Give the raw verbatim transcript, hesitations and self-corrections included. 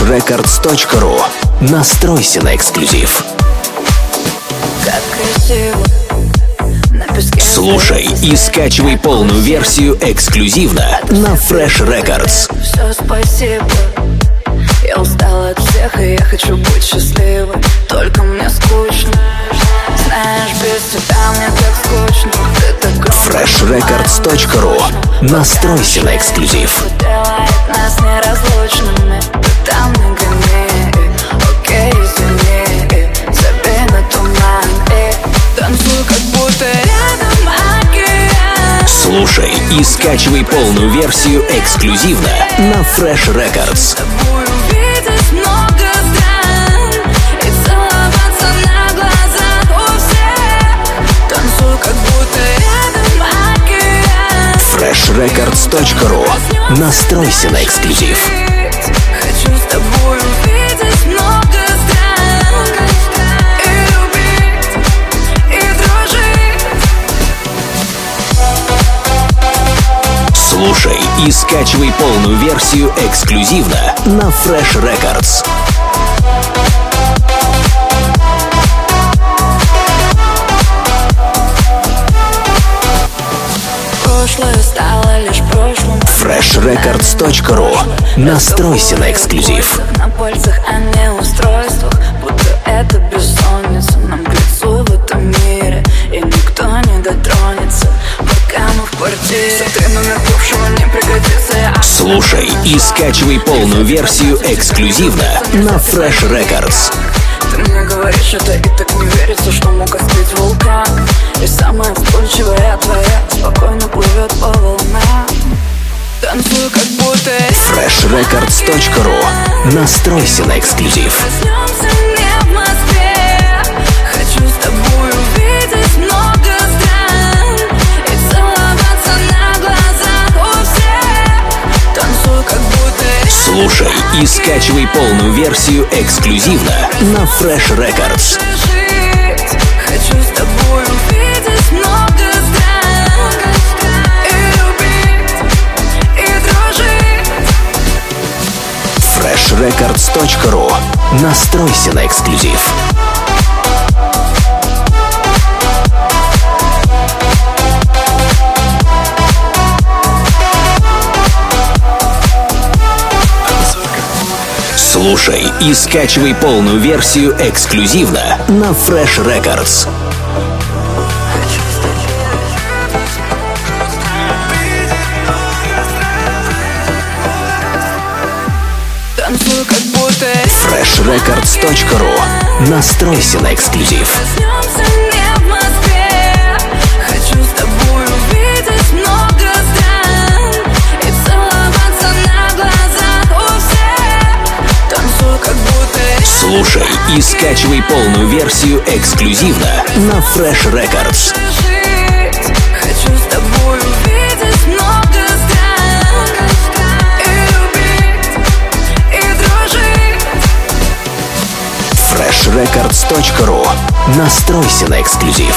фреш рекордс точка ру. Настройся на эксклюзив. Слушай и скачивай полную версию эксклюзивно на фреш рекордс. Все, спасибо. Я устала от всех, и я хочу быть счастливой. Только мне скучно. Знаешь, без тебя мне так скучно. фреш рекордс точка ру. Настройся на эксклюзив. Слушай и скачивай полную версию эксклюзивно на фреш рекордс. фреш рекордс точка ру. Настройся на эксклюзив. Хочу с тобой увидеть много стран и любить, и дружить. Слушай и скачивай полную версию эксклюзивно на фреш рекордс. фреш рекордс точка ру. Настройся на эксклюзив. На пальцах, а не устройствах, будто это бессонница. Нам к лицу в этом мире, и никто не дотронется, пока мы в квартире. Ты номер бывшего не пригодится. Слушай и скачивай полную версию эксклюзивно на фреш рекордс. Ты мне говоришь это, и так не верится, что мог остыть вулкан. И самая вспыльчивая твоя спокойно плывет по волнам. Танцую, как будто... фреш рекордс точка ру. Настройся на эксклюзив. Хочу с тобой увидеть много стран и целоваться на глазах у всех. Танцую, как будто... Слушай и скачивай полную версию эксклюзивно на фреш рекордс. Хочу с тобой увидеть много стран и любить, и дружить. фреш рекордс точка ру. Настройся на эксклюзив. Слушай и скачивай полную версию эксклюзивно на фреш рекордс. фреш рекордс точка ру. Настройся на эксклюзив. Слушай и скачивай полную версию эксклюзивно на фреш рекордс. Хочу с тобой увидеть много стран и любить, и дружить. фреш рекордс точка ру. Настройся на эксклюзив.